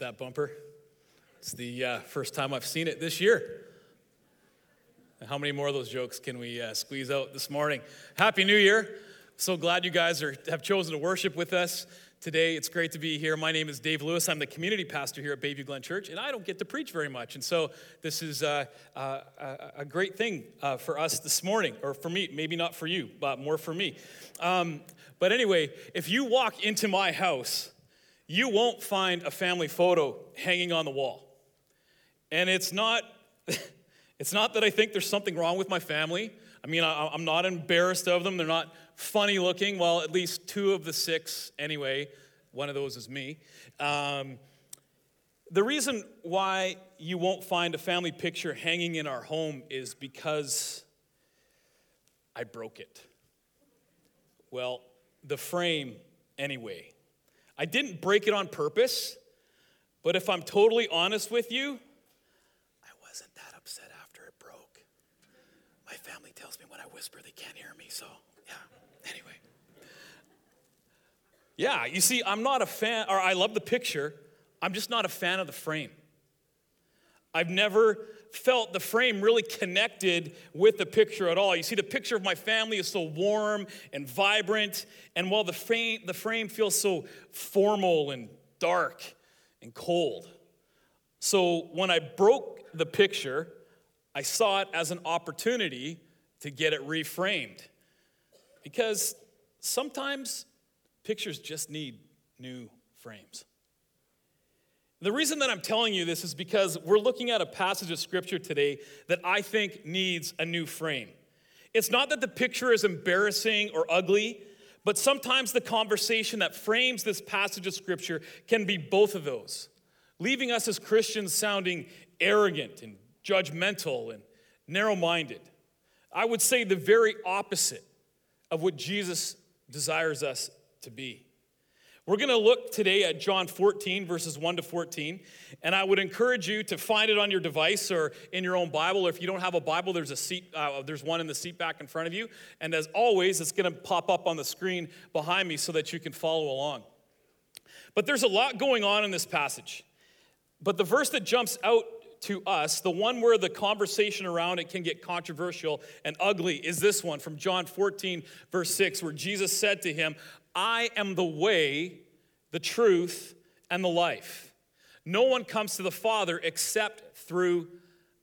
That bumper. It's the first time I've seen it this year. How many more of those jokes can we squeeze out this morning? Happy New Year. So glad you guys have chosen to worship with us today. It's great to be here. My name is Dave Lewis. I'm the community pastor here at Bayview Glen Church, and I don't get to preach very much. And so this is a great thing for us this morning, or for me, maybe not for you, but more for me. But anyway, if you walk into my house, you won't find a family photo hanging on the wall. And it's not that I think there's something wrong with my family. I mean, I'm not embarrassed of them. They're not funny looking. Well, at least two of the six anyway. One of those is me. The reason why you won't find a family picture hanging in our home is because I broke it. Well, the frame anyway. I didn't break it on purpose, but if I'm totally honest with you, I wasn't that upset after it broke. My family tells me when I whisper they can't hear me, so yeah, anyway. Yeah, you see, I'm not a fan, or I love the picture, I'm just not a fan of the frame. I've never felt the frame really connected with the picture at all. You see, the picture of my family is so warm and vibrant, and while the frame feels so formal and dark and cold. So when I broke the picture, I saw it as an opportunity to get it reframed, because sometimes pictures just need new frames. The reason that I'm telling you this is because we're looking at a passage of scripture today that I think needs a new frame. It's not that the picture is embarrassing or ugly, but sometimes the conversation that frames this passage of scripture can be both of those, leaving us as Christians sounding arrogant and judgmental and narrow-minded. I would say the very opposite of what Jesus desires us to be. We're going to look today at John 14, verses 1 to 14, and I would encourage you to find it on your device or in your own Bible. Or if you don't have a Bible, there's one in the seat back in front of you. And as always, it's going to pop up on the screen behind me so that you can follow along. But there's a lot going on in this passage. But the verse that jumps out to us, the one where the conversation around it can get controversial and ugly, is this one from John 14, verse 6, where Jesus said to him, "I am the way, the truth, and the life. No one comes to the Father except through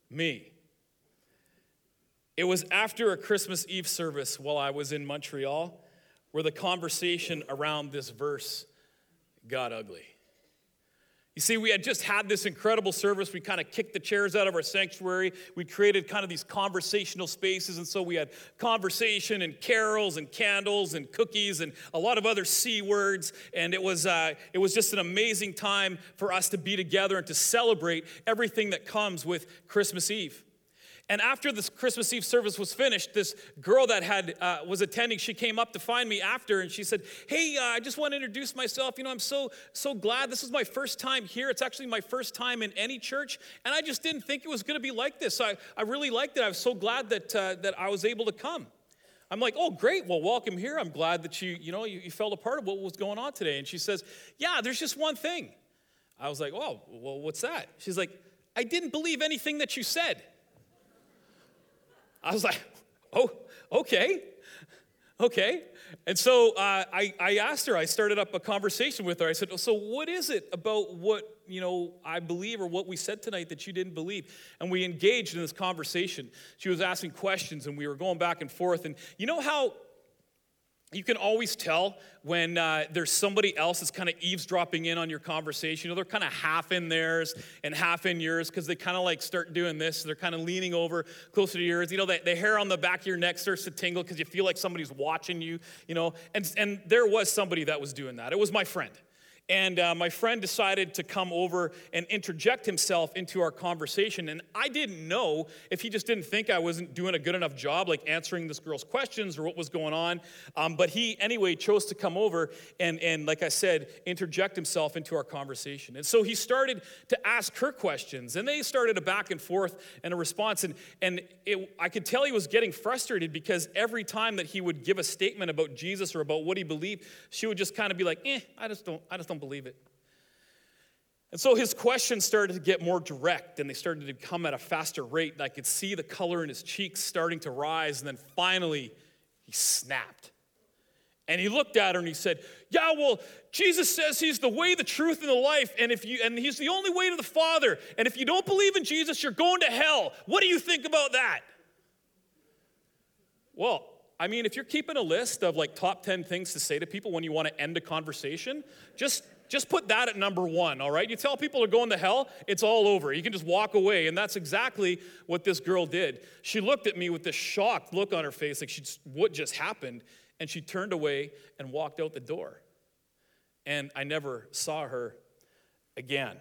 me." It was after a Christmas Eve service while I was in Montreal where the conversation around this verse got ugly. You see, we had just had this incredible service. We kind of kicked the chairs out of our sanctuary. We created kind of these conversational spaces, and so we had conversation and carols and candles and cookies and a lot of other C words, and it was just an amazing time for us to be together and to celebrate everything that comes with Christmas Eve. And after this Christmas Eve service was finished, this girl that was attending, she came up to find me after, and she said, "Hey, I just want to introduce myself. You know, I'm so glad. This was my first time here. It's actually my first time in any church, and I just didn't think it was going to be like this. I really liked it. I was so glad that I was able to come." I'm like, "Oh, great. Well, welcome here. I'm glad that you felt a part of what was going on today." And she says, "Yeah, there's just one thing." I was like, "Oh, well, what's that?" She's like, "I didn't believe anything that you said." I was like, "Oh, okay. And so I asked her, I started up a conversation with her. I said, "So what is it about what, I believe or what we said tonight that you didn't believe?" And we engaged in this conversation. She was asking questions and we were going back and forth. And you know how You can always tell when there's somebody else that's kind of eavesdropping in on your conversation. You know, they're kind of half in theirs and half in yours because they kind of like start doing this. They're kind of leaning over closer to yours. You know, the hair on the back of your neck starts to tingle because you feel like somebody's watching you, you know. And there was somebody that was doing that. It was my friend. And my friend decided to come over and interject himself into our conversation. And I didn't know if he just didn't think I wasn't doing a good enough job, like answering this girl's questions or what was going on. But he, anyway, chose to come over and, like I said, interject himself into our conversation. And so he started to ask her questions. And they started a back and forth and a response. And I could tell he was getting frustrated because every time that he would give a statement about Jesus or about what he believed, she would just kind of be like, I just don't believe it. And so his questions started to get more direct, and they started to come at a faster rate, and I could see the color in his cheeks starting to rise. And then finally he snapped, and he looked at her and he said, yeah, well, Jesus says he's the way, the truth, and the life, and he's the only way to the Father, and if you don't believe in Jesus, you're going to hell. What do you think about that? Well, I mean, if you're keeping a list of like top 10 things to say to people when you want to end a conversation, just put that at number one, all right? You tell people they're going to hell, it's all over. You can just walk away, and that's exactly what this girl did. She looked at me with this shocked look on her face, like what just happened, and she turned away and walked out the door. And I never saw her again.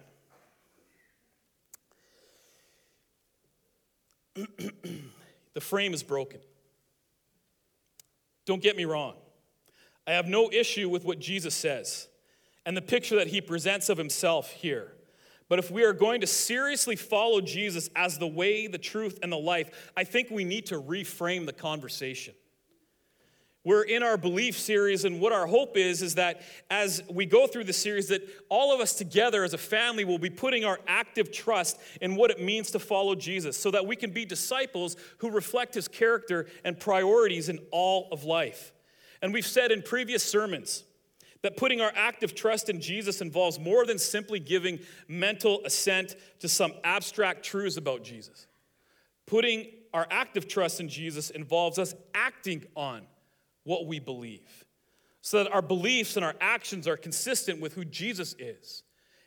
The frame is broken. Don't get me wrong. I have no issue with what Jesus says and the picture that he presents of himself here. But if we are going to seriously follow Jesus as the way, the truth, and the life, I think we need to reframe the conversation. We're in our belief series, and what our hope is that as we go through the series, that all of us together as a family will be putting our active trust in what it means to follow Jesus so that we can be disciples who reflect his character and priorities in all of life. And we've said in previous sermons that putting our active trust in Jesus involves more than simply giving mental assent to some abstract truths about Jesus. Putting our active trust in Jesus involves us acting on what we believe, so that our beliefs and our actions are consistent with who Jesus is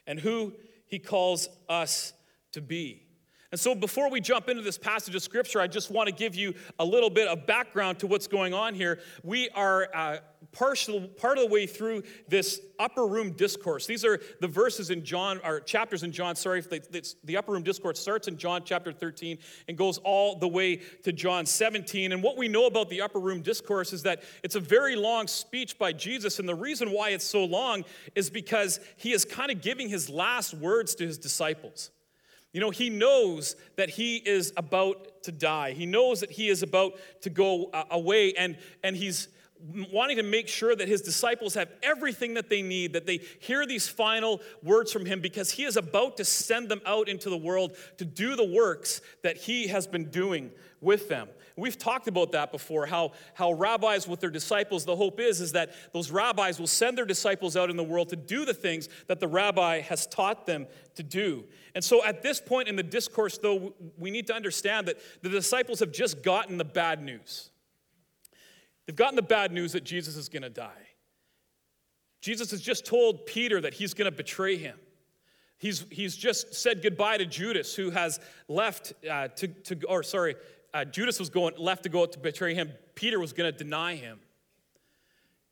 and who he calls us to be. And so before we jump into this passage of Scripture, I just want to give you a little bit of background to what's going on here. We are part of the way through this upper room discourse. These are the verses in John, or chapters in John, sorry. The upper room discourse starts in John chapter 13 and goes all the way to John 17. And what we know about the upper room discourse is that it's a very long speech by Jesus. And the reason why it's so long is because he is kind of giving his last words to his disciples. You know, he knows that he is about to die. He knows that he is about to go away, and he's wanting to make sure that his disciples have everything that they need, that they hear these final words from him, because he is about to send them out into the world to do the works that he has been doing with them. We've talked about that before, how rabbis with their disciples, the hope is that those rabbis will send their disciples out in the world to do the things that the rabbi has taught them to do. And so at this point in the discourse, though, we need to understand that the disciples have just gotten the bad news. They've gotten the bad news that Jesus is going to die. Jesus has just told Peter that he's going to betray him. He's just said goodbye to Judas, who has left Judas was going left to go out to betray him. Peter was going to deny him.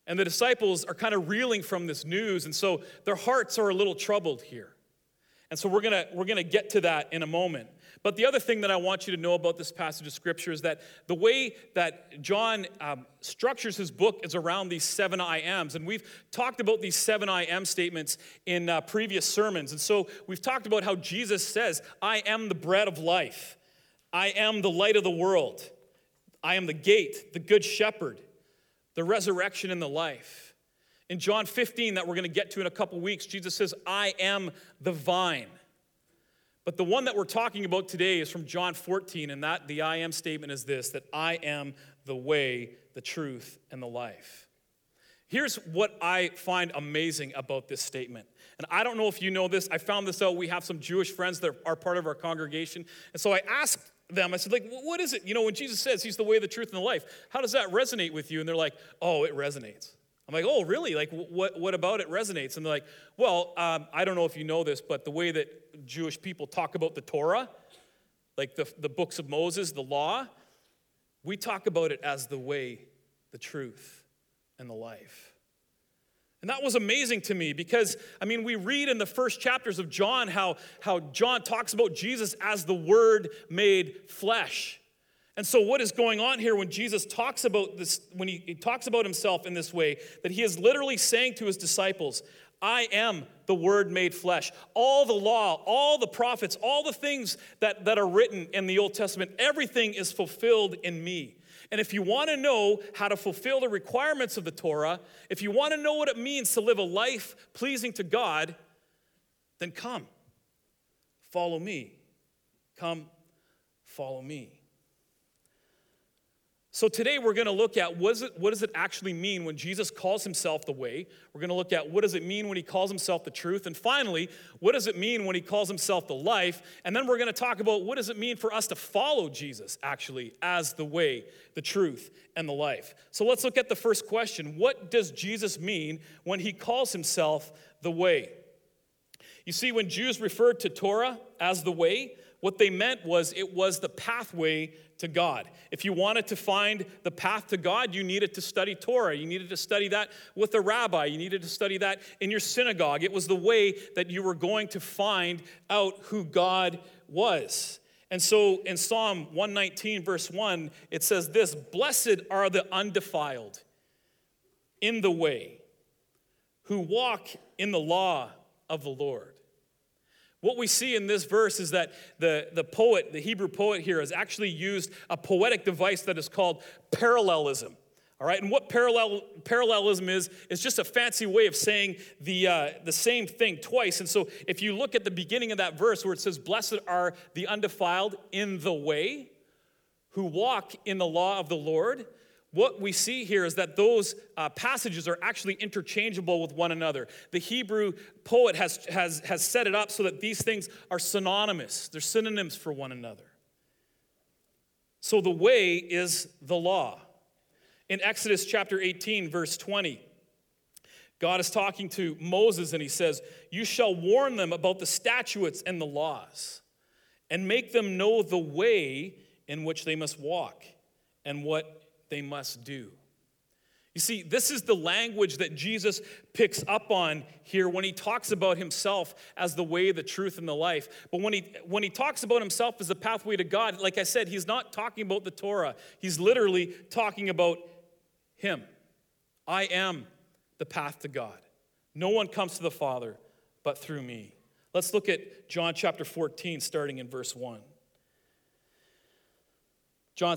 And the disciples are kind of reeling from this news, and so their hearts are a little troubled here. And so we're going to get to that in a moment. But the other thing that I want you to know about this passage of Scripture is that the way that John structures his book is around these seven I ams. And we've talked about these seven I am statements in previous sermons. And so we've talked about how Jesus says, I am the bread of life. I am the light of the world. I am the gate, the good shepherd, the resurrection and the life. In John 15, that we're going to get to in a couple weeks, Jesus says, I am the vine. But the one that we're talking about today is from John 14, and that the I am statement is this, that I am the way, the truth, and the life. Here's what I find amazing about this statement. And I don't know if you know this. I found this out. We have some Jewish friends that are part of our congregation. And so I asked them, I said, like, what is it? You know, when Jesus says he's the way, the truth, and the life, how does that resonate with you? And they're like, oh, it resonates. I'm like, oh, really? Like, what about it resonates? And they're like, well, I don't know if you know this, but the way that Jewish people talk about the Torah, like the books of Moses, the law, we talk about it as the way, the truth, and the life. And that was amazing to me because, I mean, we read in the first chapters of John how John talks about Jesus as the Word made flesh. And so what is going on here when Jesus talks about this, when he talks about himself in this way, that he is literally saying to his disciples, I am the Word made flesh. All the law, all the prophets, all the things that are written in the Old Testament, everything is fulfilled in me. And if you want to know how to fulfill the requirements of the Torah, if you want to know what it means to live a life pleasing to God, then come, follow me. Come, follow me. So today we're going to look at what does it actually mean when Jesus calls himself the way. We're going to look at what does it mean when he calls himself the truth. And finally, what does it mean when he calls himself the life. And then we're going to talk about what does it mean for us to follow Jesus actually as the way, the truth, and the life. So let's look at the first question. What does Jesus mean when he calls himself the way? You see, when Jews referred to Torah as the way, what they meant was it was the pathway to God. If you wanted to find the path to God, you needed to study Torah. You needed to study that with a rabbi. You needed to study that in your synagogue. It was the way that you were going to find out who God was. And so in Psalm 119, verse 1, it says this, "Blessed are the undefiled in the way, who walk in the law of the Lord." What we see in this verse is that the poet, the Hebrew poet here, has actually used a poetic device that is called parallelism. All right, and what parallelism is just a fancy way of saying the same thing twice. And so if you look at the beginning of that verse where it says, "Blessed are the undefiled in the way, who walk in the law of the Lord," what we see here is that those passages are actually interchangeable with one another. The Hebrew poet has set it up so that these things are synonymous. They're synonyms for one another. So the way is the law. In Exodus chapter 18, verse 20, God is talking to Moses and he says, "You shall warn them about the statutes and the laws and make them know the way in which they must walk and what they must do." You see, this is the language that Jesus picks up on here when he talks about himself as the way, the truth, and the life. But when he talks about himself as the pathway to God, like I said, he's not talking about the Torah. He's literally talking about him. I am the path to God. No one comes to the Father but through me. Let's look at John chapter 14, starting in verse 1. John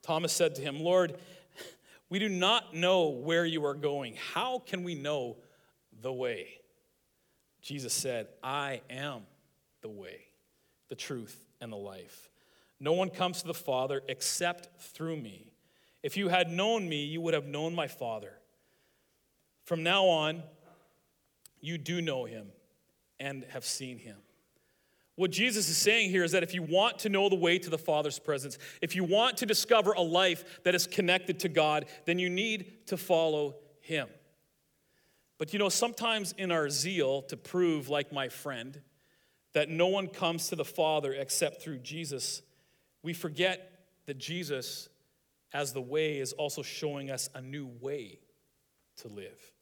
Thomas said to him, "Lord, we do not know where you are going. How can we know the way?" Jesus said, "I am the way, the truth, and the life. No one comes to the Father except through me. If you had known me, you would have known my Father. From now on, you do know him and have seen him." What Jesus is saying here is that if you want to know the way to the Father's presence, if you want to discover a life that is connected to God, then you need to follow him. But you know, sometimes in our zeal to prove, like my friend, that no one comes to the Father except through Jesus, we forget that Jesus, as the way, is also showing us a new way to live.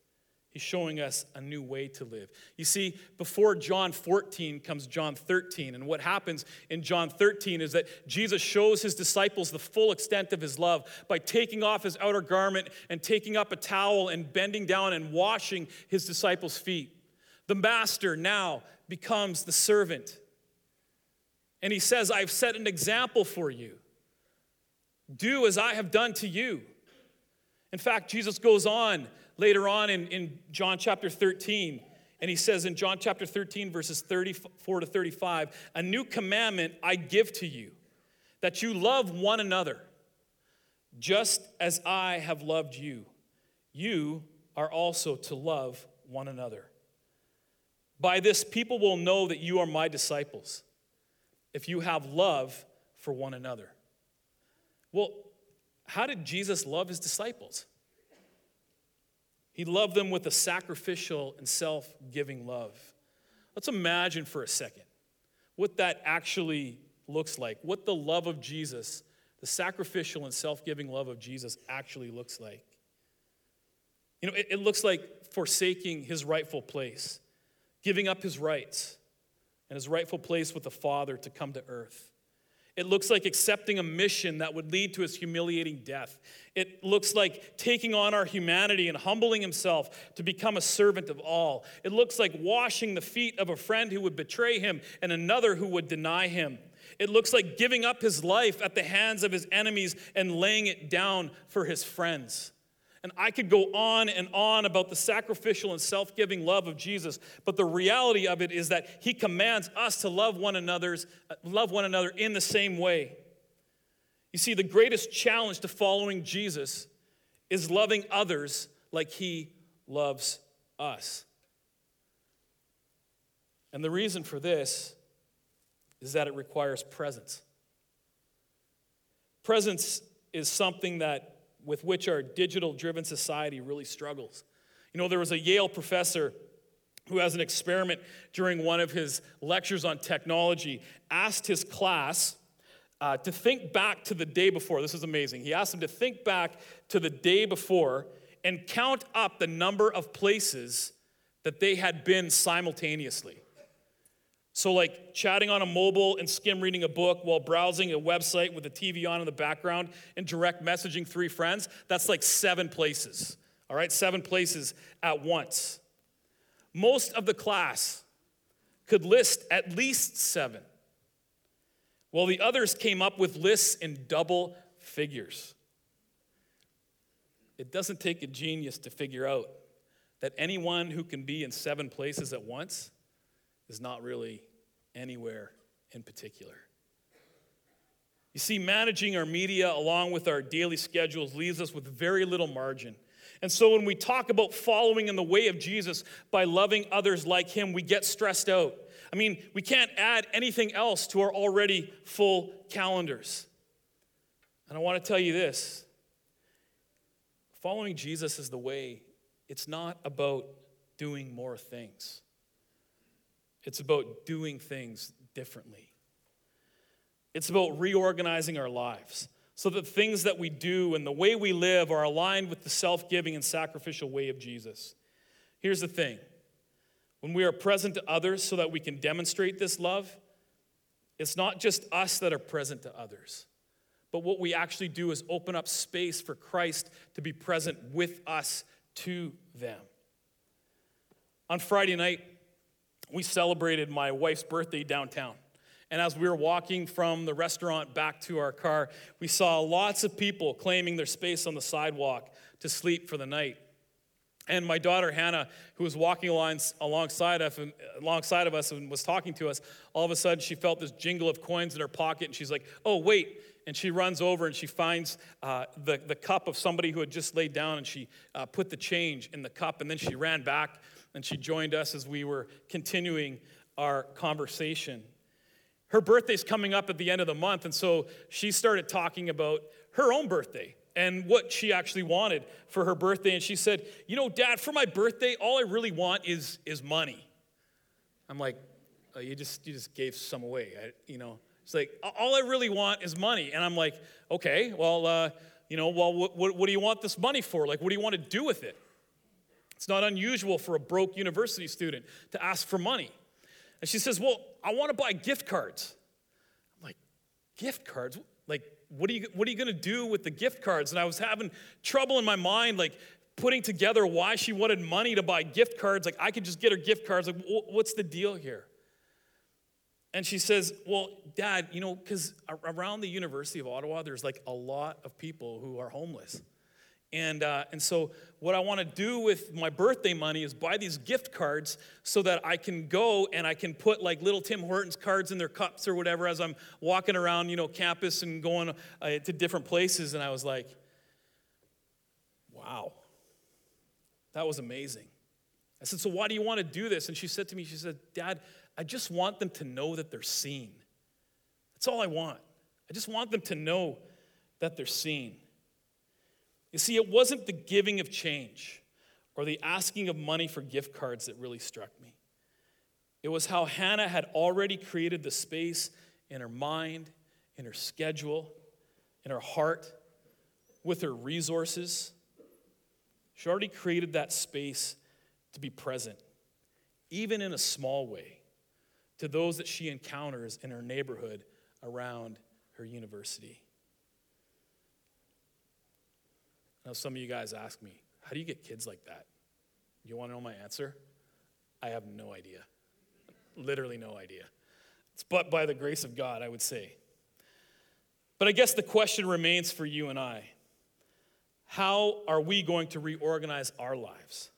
He's showing us a new way to live. You see, before John 14 comes John 13. And what happens in John 13 is that Jesus shows his disciples the full extent of his love by taking off his outer garment and taking up a towel and bending down and washing his disciples' feet. The master now becomes the servant. And he says, I've set an example for you. Do as I have done to you. In fact, Jesus goes on later on in John chapter 13, and he says in John chapter 13, verses 34 to 35, a new commandment I give to you, that you love one another, just as I have loved you. You are also to love one another. By this, people will know that you are my disciples, if you have love for one another. Well, how did Jesus love his disciples? He loved them with a sacrificial and self-giving love. Let's imagine for a second what that actually looks like, what the love of Jesus, the sacrificial and self-giving love of Jesus actually looks like. You know, it looks like forsaking his rightful place, giving up his rights and his rightful place with the Father to come to earth. It looks like accepting a mission that would lead to his humiliating death. It looks like taking on our humanity and humbling himself to become a servant of all. It looks like washing the feet of a friend who would betray him and another who would deny him. It looks like giving up his life at the hands of his enemies and laying it down for his friends. And I could go on and on about the sacrificial and self-giving love of Jesus, but the reality of it is that he commands us to love one another in the same way. You see, the greatest challenge to following Jesus is loving others like he loves us. And the reason for this is that it requires presence. Presence is something that with which our digital-driven society really struggles. You know, there was a Yale professor who, as an experiment during one of his lectures on technology, asked his class to think back to the day before. This is amazing. He asked them to think back to the day before and count up the number of places that they had been simultaneously. So like chatting on a mobile and skim reading a book while browsing a website with the TV on in the background and direct messaging three friends, that's like 7 places, all right? 7 places at once. Most of the class could list at least 7, while the others came up with lists in double figures. It doesn't take a genius to figure out that anyone who can be in 7 places at once is not really anywhere in particular. You see, managing our media along with our daily schedules leaves us with very little margin. And so when we talk about following in the way of Jesus by loving others like him, we get stressed out. I mean, we can't add anything else to our already full calendars. And I want to tell you this. Following Jesus is the way. It's not about doing more things. It's about doing things differently. It's about reorganizing our lives so that things that we do and the way we live are aligned with the self-giving and sacrificial way of Jesus. Here's the thing. When we are present to others so that we can demonstrate this love, it's not just us that are present to others, but what we actually do is open up space for Christ to be present with us to them. On Friday night, we celebrated my wife's birthday downtown. And as we were walking from the restaurant back to our car, we saw lots of people claiming their space on the sidewalk to sleep for the night. And my daughter, Hannah, who was walking alongside of us and was talking to us, all of a sudden she felt this jingle of coins in her pocket, and she's like, oh, wait. And she runs over and she finds the cup of somebody who had just laid down, and she put the change in the cup, and then she ran back and she joined us as we were continuing our conversation. Her birthday's coming up at the end of the month, and so she started talking about her own birthday and what she actually wanted for her birthday. And she said, you know, Dad, for my birthday, all I really want is money. I'm like, oh, you just gave some away, you know. She's like, all I really want is money. And I'm like, okay, well, what do you want this money for? Like, what do you want to do with it? It's not unusual for a broke university student to ask for money. And she says, well, I want to buy gift cards. I'm like, gift cards? Like, what are you going to do with the gift cards? And I was having trouble in my mind, like, putting together why she wanted money to buy gift cards. Like, I could just get her gift cards. Like, what's the deal here? And she says, well, Dad, you know, because around the University of Ottawa, there's like a lot of people who are homeless. And so what I want to do with my birthday money is buy these gift cards so that I can go and I can put like little Tim Hortons cards in their cups or whatever as I'm walking around, you know, campus and going to different places. And I was like, wow, that was amazing. I said, so why do you want to do this? And she said to me, she said, Dad, I just want them to know that they're seen. That's all I want. I just want them to know that they're seen. You see, it wasn't the giving of change or the asking of money for gift cards that really struck me. It was how Hannah had already created the space in her mind, in her schedule, in her heart, with her resources. She already created that space to be present, even in a small way, to those that she encounters in her neighborhood around her university. Now, some of you guys ask me, how do you get kids like that? You want to know my answer? I have no idea. Literally no idea. It's but by the grace of God, I would say. But I guess the question remains for you and I. How are we going to reorganize our lives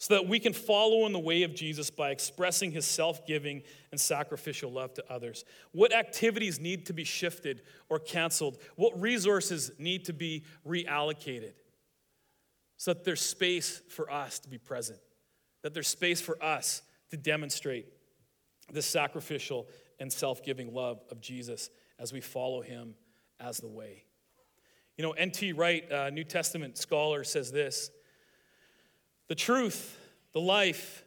so that we can follow in the way of Jesus by expressing his self-giving and sacrificial love to others? What activities need to be shifted or canceled? What resources need to be reallocated so that there's space for us to be present, that there's space for us to demonstrate the sacrificial and self-giving love of Jesus as we follow him as the way? You know, N.T. Wright, a New Testament scholar, says this: the truth, the life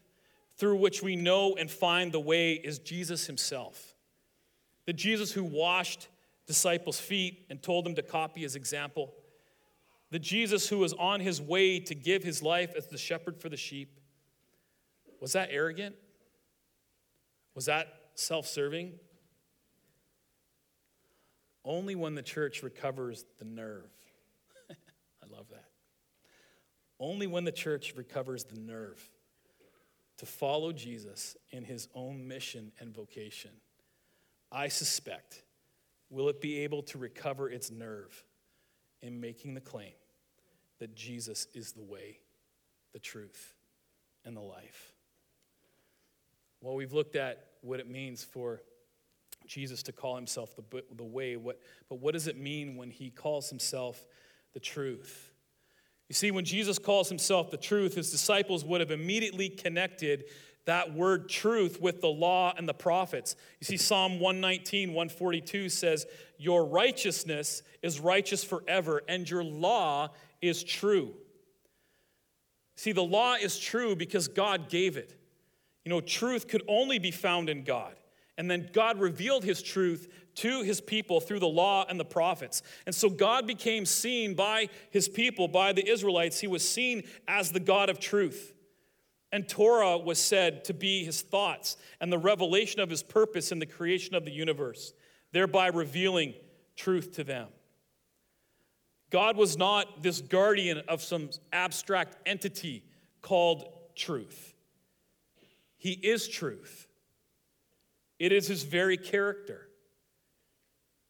through which we know and find the way is Jesus himself. The Jesus who washed disciples' feet and told them to copy his example. The Jesus who was on his way to give his life as the shepherd for the sheep. Was that arrogant? Was that self-serving? Only when the church recovers the nerve. I love that. Only when the church recovers the nerve to follow Jesus in his own mission and vocation, I suspect, will it be able to recover its nerve in making the claim that Jesus is the way, the truth, and the life. Well, we've looked at what it means for Jesus to call himself the way, but what does it mean when he calls himself the truth? You see, when Jesus calls himself the truth, his disciples would have immediately connected that word truth with the law and the prophets. You see, Psalm 119, 142 says, your righteousness is righteous forever, and your law is true. See, the law is true because God gave it. You know, truth could only be found in God. And then God revealed his truth to his people through the law and the prophets. And so God became seen by his people, by the Israelites. He was seen as the God of truth. And Torah was said to be his thoughts and the revelation of his purpose in the creation of the universe, thereby revealing truth to them. God was not this guardian of some abstract entity called truth. He is truth. It is his very character.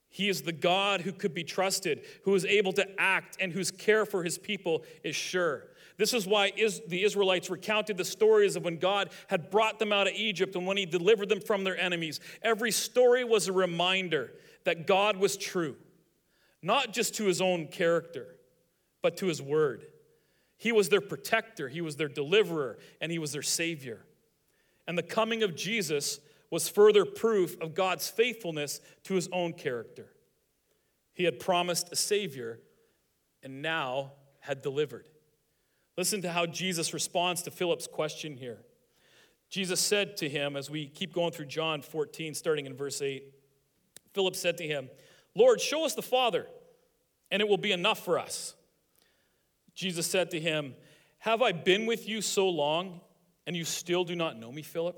He is the God who could be trusted, who is able to act, and whose care for his people is sure. This is why the Israelites recounted the stories of when God had brought them out of Egypt and when he delivered them from their enemies. Every story was a reminder that God was true, not just to his own character, but to his word. He was their protector, he was their deliverer, and he was their savior. And the coming of Jesus was further proof of God's faithfulness to his own character. He had promised a savior and now had delivered. Listen to how Jesus responds to Philip's question here. Jesus said to him, as we keep going through John 14, starting in verse 8, Philip said to him, Lord, show us the Father, and it will be enough for us. Jesus said to him, have I been with you so long, and you still do not know me, Philip?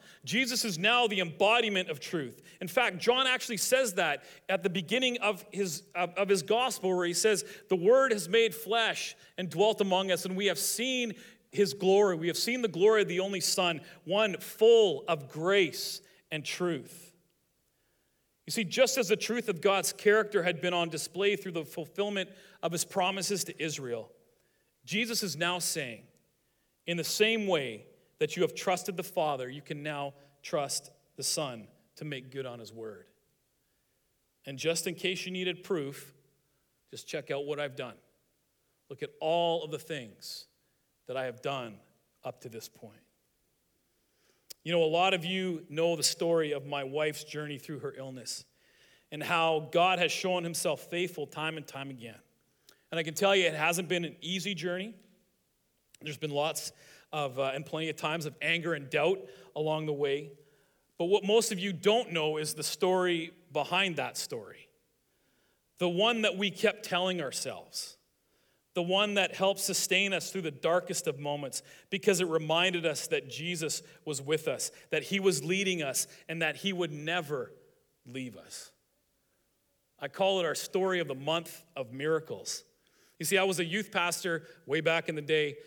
Jesus is now the embodiment of truth. In fact, John actually says that at the beginning of his gospel, where he says, the Word has made flesh and dwelt among us, and we have seen his glory. We have seen the glory of the only Son, one full of grace and truth. You see, just as the truth of God's character had been on display through the fulfillment of his promises to Israel, Jesus is now saying, in the same way that you have trusted the Father, you can now trust the Son to make good on his word. And just in case you needed proof, just check out what I've done. Look at all of the things that I have done up to this point. You know, a lot of you know the story of my wife's journey through her illness and how God has shown himself faithful time and time again. And I can tell you it hasn't been an easy journey. There's been lots of and plenty of times of anger and doubt along the way. But what most of you don't know is the story behind that story. The one that we kept telling ourselves. The one that helped sustain us through the darkest of moments, because it reminded us that Jesus was with us, that he was leading us, and that he would never leave us. I call it our story of the month of miracles. You see, I was a youth pastor way back in the day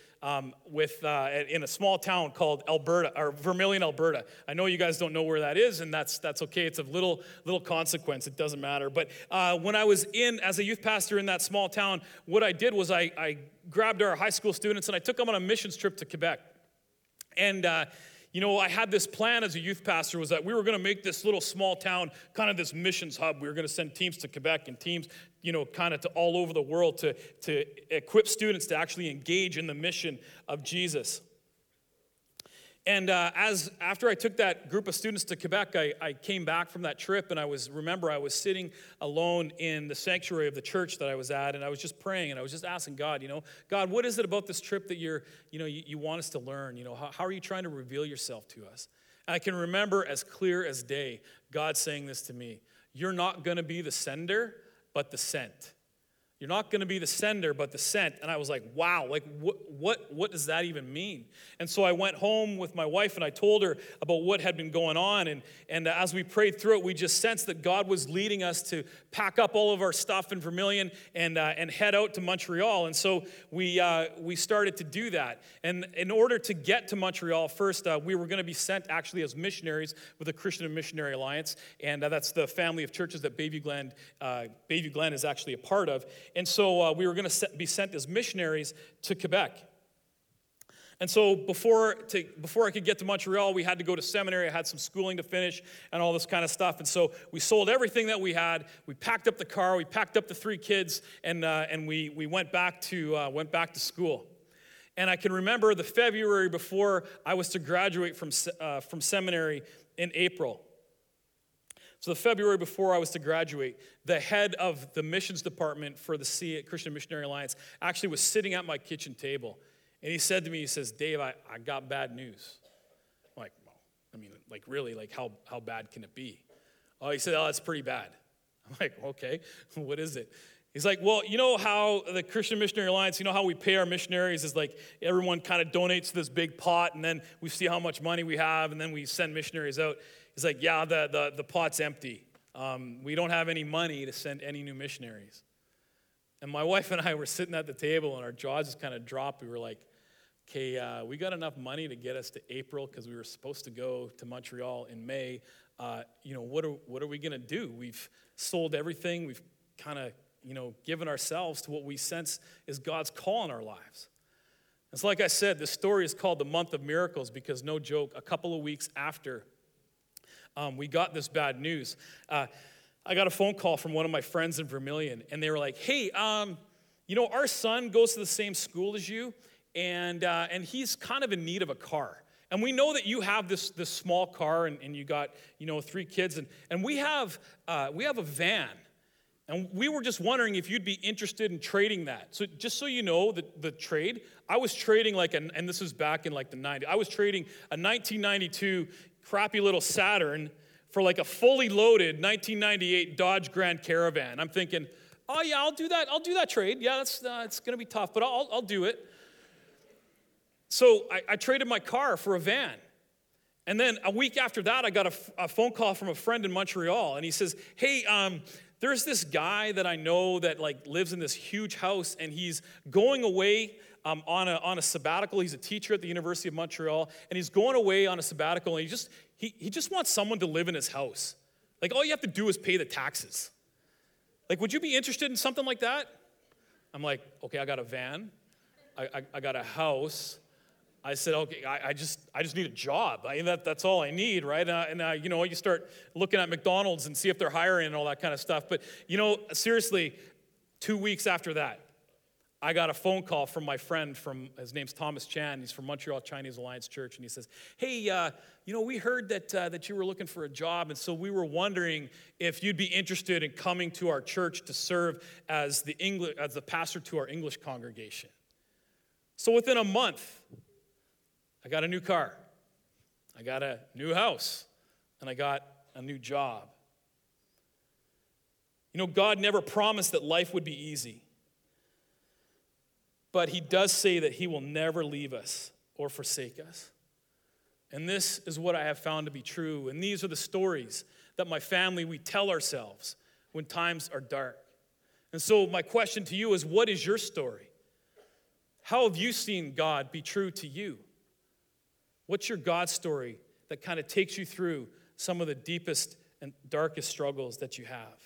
in a small town called Alberta, or Vermilion, Alberta. I know you guys don't know where that is, and that's okay. It's of little consequence. It doesn't matter. But when I was as a youth pastor in that small town, what I did was I grabbed our high school students and I took them on a missions trip to Quebec. And you know, I had this plan as a youth pastor, was that we were going to make this little small town kind of this missions hub. We were going to send teams to Quebec and teams, you know, kind of to all over the world to equip students to actually engage in the mission of Jesus. And after I took that group of students to Quebec, I came back from that trip, and I was sitting alone in the sanctuary of the church that I was at, and I was just praying, and I was just asking God, you know, God, what is it about this trip that you want us to learn? You know, how are you trying to reveal yourself to us? And I can remember as clear as day God saying this to me: you're not going to be the sender, but the sent. You're not going to be the sender, but the sent. And I was like, wow, like what does that even mean? And so I went home with my wife and I told her about what had been going on. And as we prayed through it, we just sensed that God was leading us to pack up all of our stuff in Vermilion and head out to Montreal. And so we started to do that. And in order to get to Montreal first, we were going to be sent actually as missionaries with the Christian and Missionary Alliance. And that's the family of churches that Bayview Glen is actually a part of. And so we were going to be sent as missionaries to Quebec. And so before I could get to Montreal, we had to go to seminary. I had some schooling to finish and all this kind of stuff. And so we sold everything that we had. We packed up the car. We packed up the three kids, and we went back to school. And I can remember the February before I was to graduate from seminary in April. So the February before I was to graduate, the head of the missions department for the Christian Missionary Alliance actually was sitting at my kitchen table. And he said to me, he says, Dave, I got bad news. I'm like, well, I mean, like really, like how bad can it be? Oh, he said, oh, it's pretty bad. I'm like, okay, what is it? He's like, well, you know how the Christian Missionary Alliance, you know how we pay our missionaries is like everyone kind of donates to this big pot, and then we see how much money we have, and then we send missionaries out. He's like, yeah, the pot's empty. We don't have any money to send any new missionaries. And my wife and I were sitting at the table, and our jaws just kind of dropped. We were like, okay, we got enough money to get us to April because we were supposed to go to Montreal in May. You know, what are we going to do? We've sold everything. We've kind of, you know, given ourselves to what we sense is God's call in our lives. It's so like I said, this story is called the month of miracles because, no joke, a couple of weeks after we got this bad news, I got a phone call from one of my friends in Vermilion, and they were like, hey, you know, our son goes to the same school as you, and he's kind of in need of a car. And we know that you have this small car, and you got, you know, three kids, and we have a van. And we were just wondering if you'd be interested in trading that. So just so you know, the trade, I was trading and this was back in like the 90s, I was trading a 1992 crappy little Saturn for like a fully loaded 1998 Dodge Grand Caravan. I'm thinking, oh yeah, I'll do that trade. Yeah, that's it's gonna be tough, but I'll do it. So I traded my car for a van. And then a week after that, I got a phone call from a friend in Montreal, and he says, hey, there's this guy that I know that like lives in this huge house, and he's going away on a sabbatical. He's a teacher at the University of Montreal, and he's going away on a sabbatical, and he just wants someone to live in his house. Like, all you have to do is pay the taxes. Like, would you be interested in something like that? I'm like, okay, I got a van. I got a house. I said, okay, I just need a job. That's all I need, right? And you start looking at McDonald's and see if they're hiring and all that kind of stuff. But, seriously, 2 weeks after that, I got a phone call from my friend his name's Thomas Chan. He's from Montreal Chinese Alliance Church. And he says, hey, we heard that you were looking for a job. And so we were wondering if you'd be interested in coming to our church to serve as the pastor to our English congregation. So within a month, I got a new car, I got a new house, and I got a new job. God never promised that life would be easy, but he does say that he will never leave us or forsake us. And this is what I have found to be true, and these are the stories that my family, we tell ourselves when times are dark. And so my question to you is, what is your story? How have you seen God be true to you? What's your God story that kind of takes you through some of the deepest and darkest struggles that you have?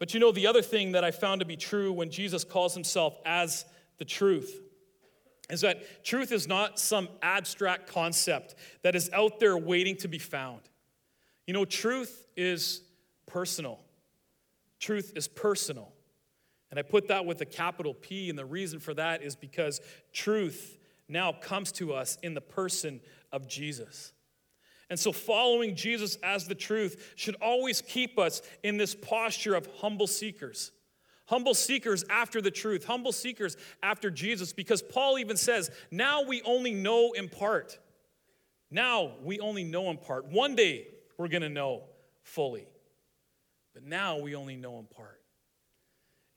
But the other thing that I found to be true when Jesus calls himself as the truth is that truth is not some abstract concept that is out there waiting to be found. Truth is personal. Truth is personal. And I put that with a capital P, and the reason for that is because truth now comes to us in the person of Jesus. And so following Jesus as the truth should always keep us in this posture of humble seekers. Humble seekers after the truth. Humble seekers after Jesus. Because Paul even says, now we only know in part. Now we only know in part. One day we're going to know fully. But now we only know in part.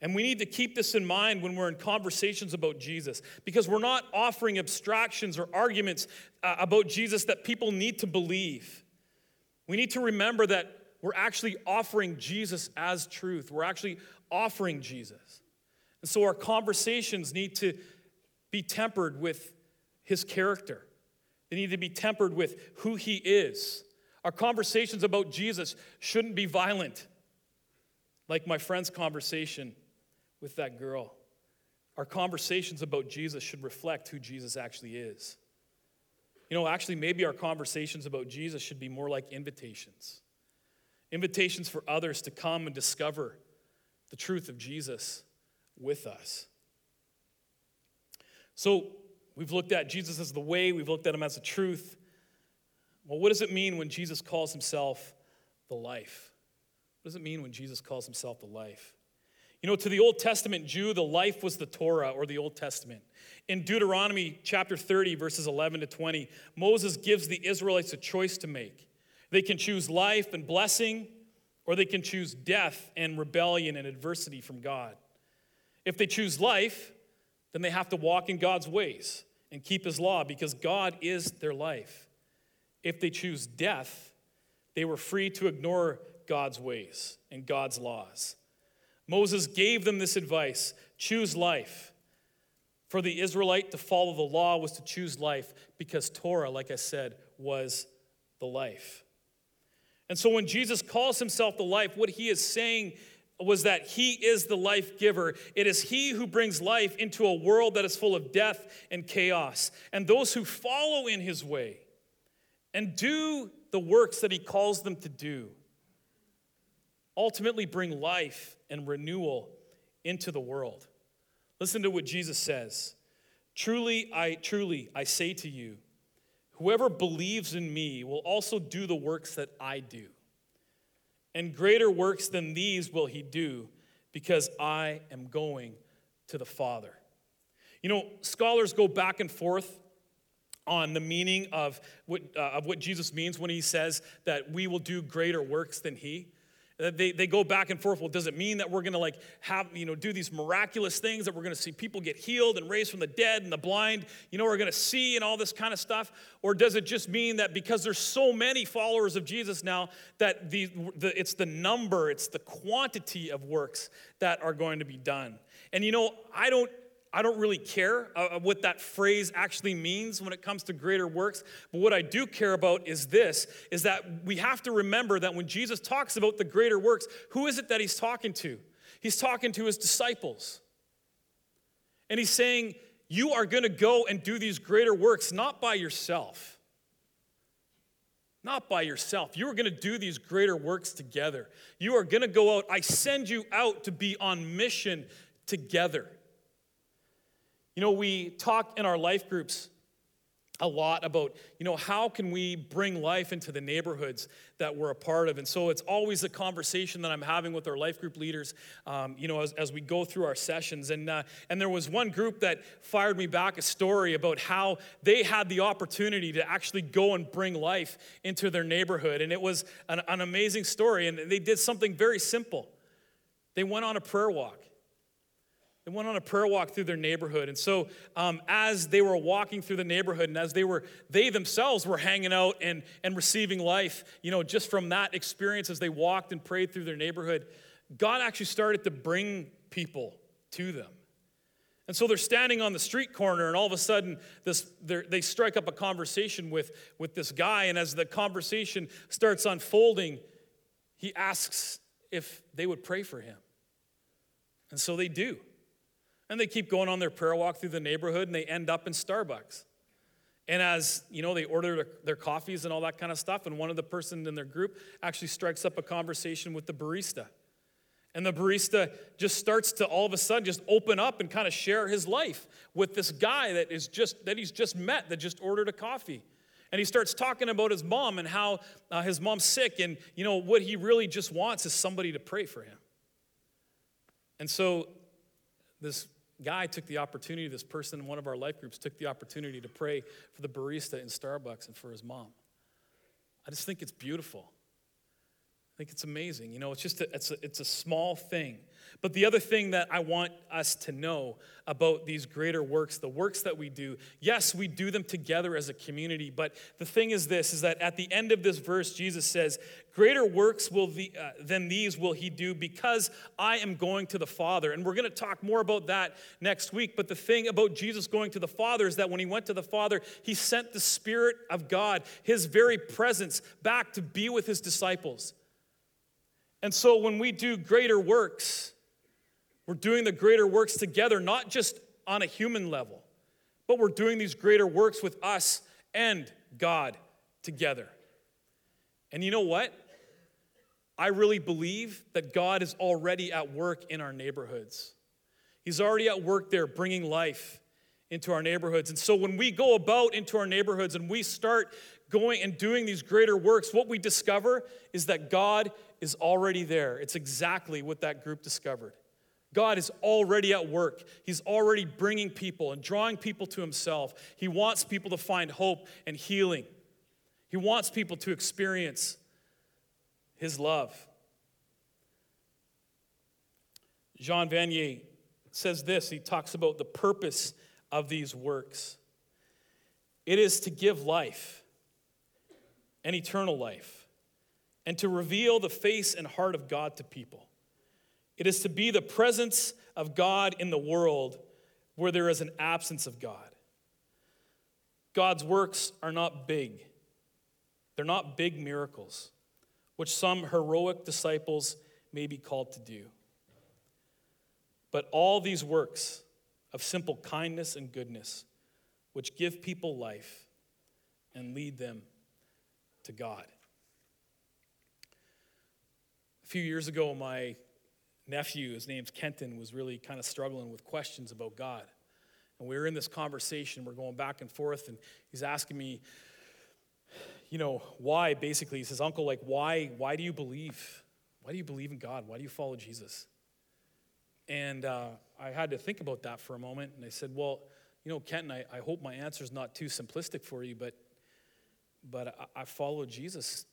And we need to keep this in mind when we're in conversations about Jesus, because we're not offering abstractions or arguments about Jesus that people need to believe. We need to remember that we're actually offering Jesus as truth. We're actually offering Jesus. And so our conversations need to be tempered with his character. They need to be tempered with who he is. Our conversations about Jesus shouldn't be violent, like my friend's conversation with that girl. Our conversations about Jesus should reflect who Jesus actually is. Actually, maybe our conversations about Jesus should be more like invitations. Invitations for others to come and discover the truth of Jesus with us. So, we've looked at Jesus as the way, we've looked at him as the truth. Well, what does it mean when Jesus calls himself the life? What does it mean when Jesus calls himself the life? To the Old Testament Jew, the life was the Torah, or the Old Testament. In Deuteronomy chapter 30, verses 11 to 20, Moses gives the Israelites a choice to make. They can choose life and blessing, or they can choose death and rebellion and adversity from God. If they choose life, then they have to walk in God's ways and keep his law, because God is their life. If they choose death, they were free to ignore God's ways and God's laws. Moses gave them this advice: choose life. For the Israelite to follow the law was to choose life, because Torah, like I said, was the life. And so when Jesus calls himself the life, what he is saying was that he is the life giver. It is he who brings life into a world that is full of death and chaos. And those who follow in his way and do the works that he calls them to do ultimately bring life and renewal into the world. Listen to what Jesus says. Truly, I say to you, whoever believes in me will also do the works that I do. And greater works than these will he do, because I am going to the Father. Scholars go back and forth on the meaning of what Jesus means when he says that we will do greater works than he. They go back and forth. Well, does it mean that we're going to do these miraculous things, that we're going to see people get healed and raised from the dead and the blind, we're going to see and all this kind of stuff? Or does it just mean that because there's so many followers of Jesus now that it's the number, it's the quantity of works that are going to be done? And I don't really care what that phrase actually means when it comes to greater works. But what I do care about is that we have to remember that when Jesus talks about the greater works, who is it that he's talking to? He's talking to his disciples. And he's saying, you are going to go and do these greater works, not by yourself. Not by yourself. You are going to do these greater works together. You are going to go out. I send you out to be on mission together. We talk in our life groups a lot about, how can we bring life into the neighborhoods that we're a part of? And so it's always a conversation that I'm having with our life group leaders, as we go through our sessions. And there was one group that fired me back a story about how they had the opportunity to actually go and bring life into their neighborhood. And it was an amazing story. And they did something very simple. They went on a prayer walk. They went on a prayer walk through their neighborhood. And so as they were walking through the neighborhood and as they themselves were hanging out and receiving life, just from that experience as they walked and prayed through their neighborhood, God actually started to bring people to them. And so they're standing on the street corner, and all of a sudden they strike up a conversation with this guy. And as the conversation starts unfolding, he asks if they would pray for him. And so they do. And they keep going on their prayer walk through the neighborhood, and they end up in Starbucks. And as, they order their coffees and all that kind of stuff, and one of the person in their group actually strikes up a conversation with the barista. And the barista just starts to all of a sudden just open up and kind of share his life with this guy that he's just met, that just ordered a coffee. And he starts talking about his mom and how his mom's sick, and, what he really just wants is somebody to pray for him. And so this guy took the opportunity, this person in one of our life groups took the opportunity to pray for the barista in Starbucks and for his mom. I just think it's beautiful. I think it's amazing. It's just it's a small thing. But the other thing that I want us to know about these greater works, the works that we do, yes, we do them together as a community, but the thing is this, is that at the end of this verse, Jesus says, greater works than these will he do, because I am going to the Father. And we're going to talk more about that next week, but the thing about Jesus going to the Father is that when he went to the Father, he sent the Spirit of God, his very presence, back to be with his disciples. And so when we do greater works, we're doing the greater works together, not just on a human level, but we're doing these greater works with us and God together. And you know what? I really believe that God is already at work in our neighborhoods. He's already at work there bringing life into our neighborhoods. And so when we go about into our neighborhoods and we start going and doing these greater works, what we discover is that God is already there. It's exactly what that group discovered. God is already at work. He's already bringing people and drawing people to himself. He wants people to find hope and healing. He wants people to experience his love. Jean Vanier says this. He talks about the purpose of these works. It is to give life, an eternal life, and to reveal the face and heart of God to people. It is to be the presence of God in the world where there is an absence of God. God's works are not big. They're not big miracles, which some heroic disciples may be called to do. But all these works of simple kindness and goodness, which give people life and lead them to God. A few years ago, my nephew, his name's Kenton, was really kind of struggling with questions about God. And we were in this conversation, we're going back and forth, and he's asking me, why, basically. He says, Uncle, why do you believe? Why do you believe in God? Why do you follow Jesus? And I had to think about that for a moment, and I said, well, You know, Kenton, I hope my answer is not too simplistic for you, but I follow Jesus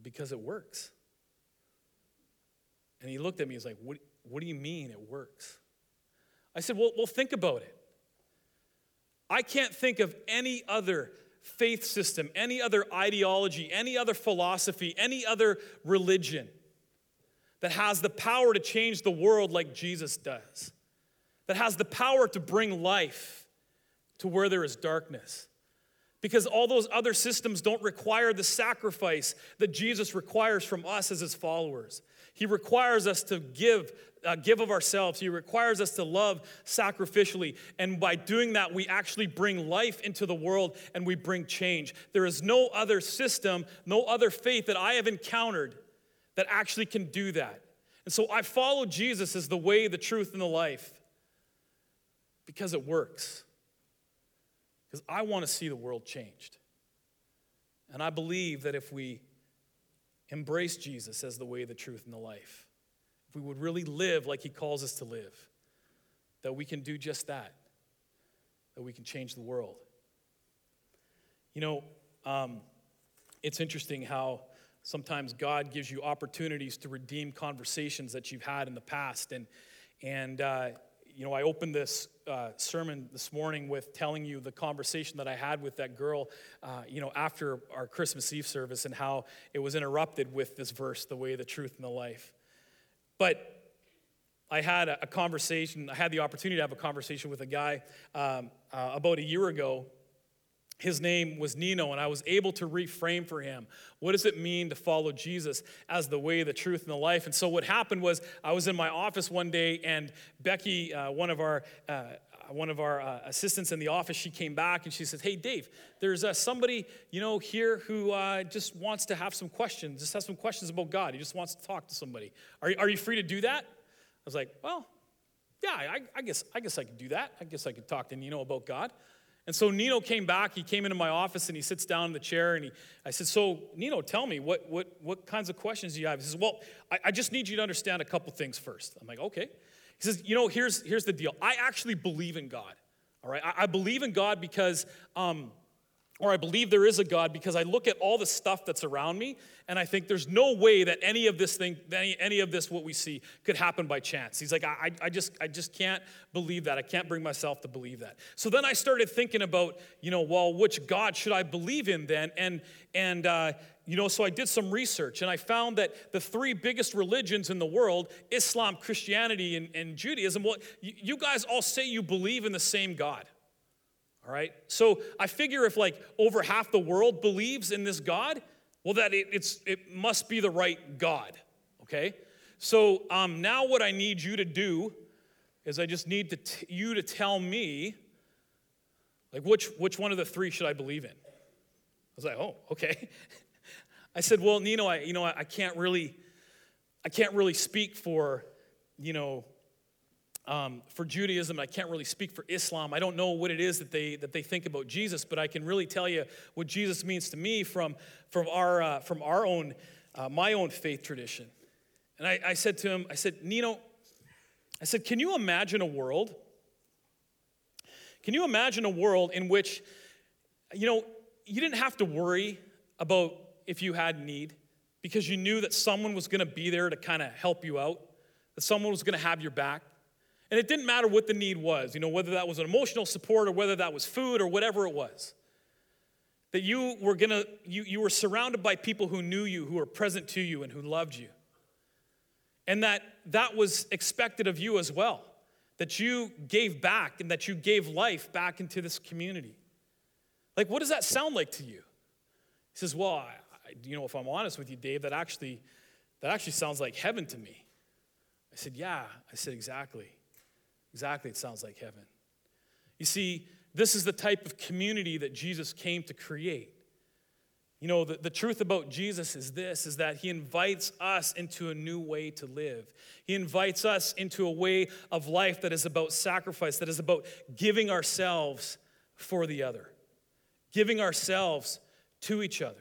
because it works. And he looked at me, he's like, what do you mean it works? I said, well, think about it. I can't think of any other faith system, any other ideology, any other philosophy, any other religion that has the power to change the world like Jesus does, that has the power to bring life to where there is darkness. Because all those other systems don't require the sacrifice that Jesus requires from us as his followers. He requires us to give of ourselves. He requires us to love sacrificially. And by doing that, we actually bring life into the world and we bring change. There is no other system, no other faith that I have encountered that actually can do that. And so I follow Jesus as the way, the truth, and the life because it works. Because I want to see the world changed. And I believe that if we embrace Jesus as the way, the truth, and the life, if we would really live like he calls us to live, that we can do just that, that we can change the world. You know, it's interesting how sometimes God gives you opportunities to redeem conversations that you've had in the past. You know, I opened this sermon this morning with telling you the conversation that I had with that girl, you know, after our Christmas Eve service and how it was interrupted with this verse, the way, the truth, and the life. But I had a conversation, I had the opportunity to have a conversation with a guy about a year ago. His name was Nino, and I was able to reframe for him, what does it mean to follow Jesus as the way, the truth, and the life? And so what happened was I was in my office one day, and Becky, one of our assistants in the office, she came back, and she says, hey, Dave, there's somebody, you know, here who just wants to have some questions, just has some questions about God. He just wants to talk to somebody. Are you free to do that? I was like, well, yeah, I guess I could do that. I guess I could talk to Nino about God. And so Nino came back, he came into my office and he sits down in the chair and I said, so Nino, tell me, what kinds of questions do you have? He says, well, I just need you to understand a couple things first. I'm like, okay. He says, you know, here's the deal. I actually believe in God, all right? I believe in God because, I believe there is a God because I look at all the stuff that's around me and I think there's no way that any of this what we see could happen by chance. He's like, I just can't believe that. I can't bring myself to believe that. So then I started thinking about, you know, well, which God should I believe in then? And you know, so I did some research and I found that the three biggest religions in the world, Islam, Christianity, and Judaism, well, you guys all say you believe in the same God. All right, so I figure if like over half the world believes in this God, well, that it must be the right God, okay? So now what I need you to do is I just need you to tell me, like, which one of the three should I believe in? I was like, oh, okay. I said, well, Nino, I can't really speak for, you know, for Judaism, I can't really speak for Islam. I don't know what it is that they think about Jesus, but I can really tell you what Jesus means to me from my own faith tradition. And I said to him, I said, Nino, I said, can you imagine a world? Can you imagine a world in which, you know, you didn't have to worry about if you had need because you knew that someone was going to be there to kind of help you out, that someone was going to have your back. And it didn't matter what the need was, you know, whether that was an emotional support or whether that was food or whatever it was. That you were surrounded by people who knew you, who were present to you and who loved you. And that was expected of you as well. That you gave back and that you gave life back into this community. Like, what does that sound like to you? He says, well, I, you know, if I'm honest with you, Dave, that actually sounds like heaven to me. I said, yeah. I said, exactly. Exactly, it sounds like heaven. You see, this is the type of community that Jesus came to create. You know, the truth about Jesus is this, is that he invites us into a new way to live. He invites us into a way of life that is about sacrifice, that is about giving ourselves for the other, giving ourselves to each other.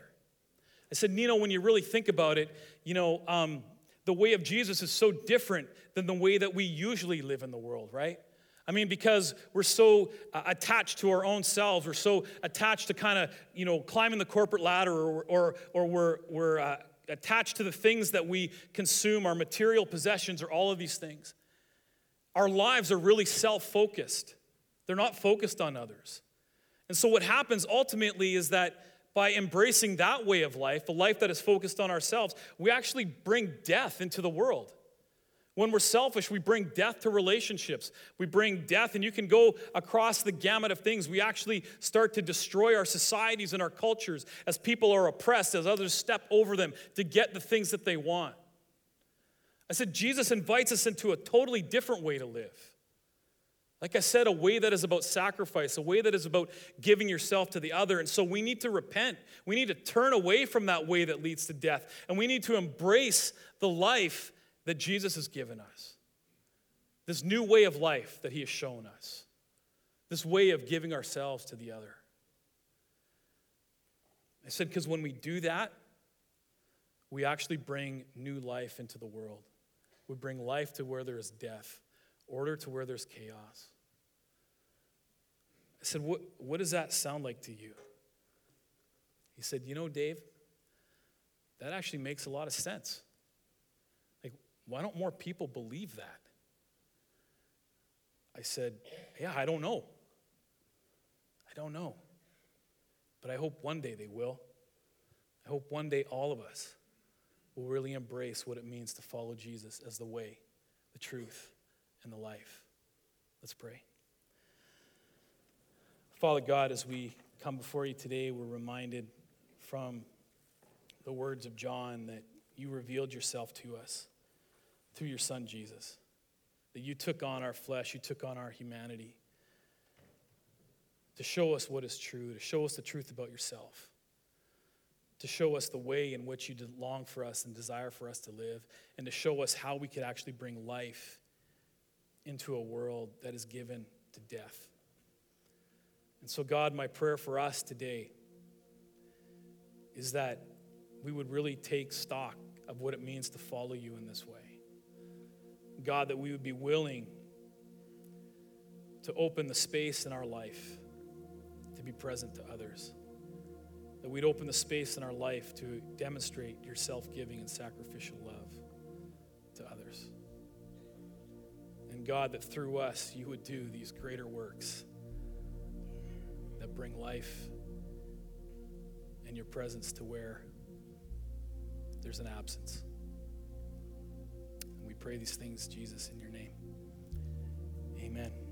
I said, Nino, when you really think about it, you know, the way of Jesus is so different than the way that we usually live in the world, right? I mean, because we're so attached to our own selves, we're so attached to kind of, you know, climbing the corporate ladder, or we're attached to the things that we consume, our material possessions, or all of these things. Our lives are really self-focused. They're not focused on others. And so what happens ultimately is that by embracing that way of life, the life that is focused on ourselves, we actually bring death into the world. When we're selfish, we bring death to relationships. We bring death, and you can go across the gamut of things. We actually start to destroy our societies and our cultures as people are oppressed, as others step over them to get the things that they want. I said, Jesus invites us into a totally different way to live. Like I said, a way that is about sacrifice, a way that is about giving yourself to the other. And so we need to repent. We need to turn away from that way that leads to death. And we need to embrace the life that Jesus has given us. This new way of life that he has shown us. This way of giving ourselves to the other. I said, because when we do that, we actually bring new life into the world. We bring life to where there is death. Order to where there's chaos. I said, what does that sound like to you? He said, you know, Dave, that actually makes a lot of sense. Like, why don't more people believe that? I said, yeah, I don't know. But I hope one day they will. I hope one day all of us will really embrace what it means to follow Jesus as the way, the truth, and the life. Let's pray. Father God, as we come before you today, we're reminded from the words of John that you revealed yourself to us through your son Jesus, that you took on our flesh, you took on our humanity to show us what is true, to show us the truth about yourself, to show us the way in which you long for us and desire for us to live, and to show us how we could actually bring life into a world that is given to death. And so, God, my prayer for us today is that we would really take stock of what it means to follow you in this way. God, that we would be willing to open the space in our life to be present to others. That we'd open the space in our life to demonstrate your self-giving and sacrificial love to others. And God, that through us, you would do these greater works that bring life and your presence to where there's an absence. And we pray these things, Jesus, in your name. Amen.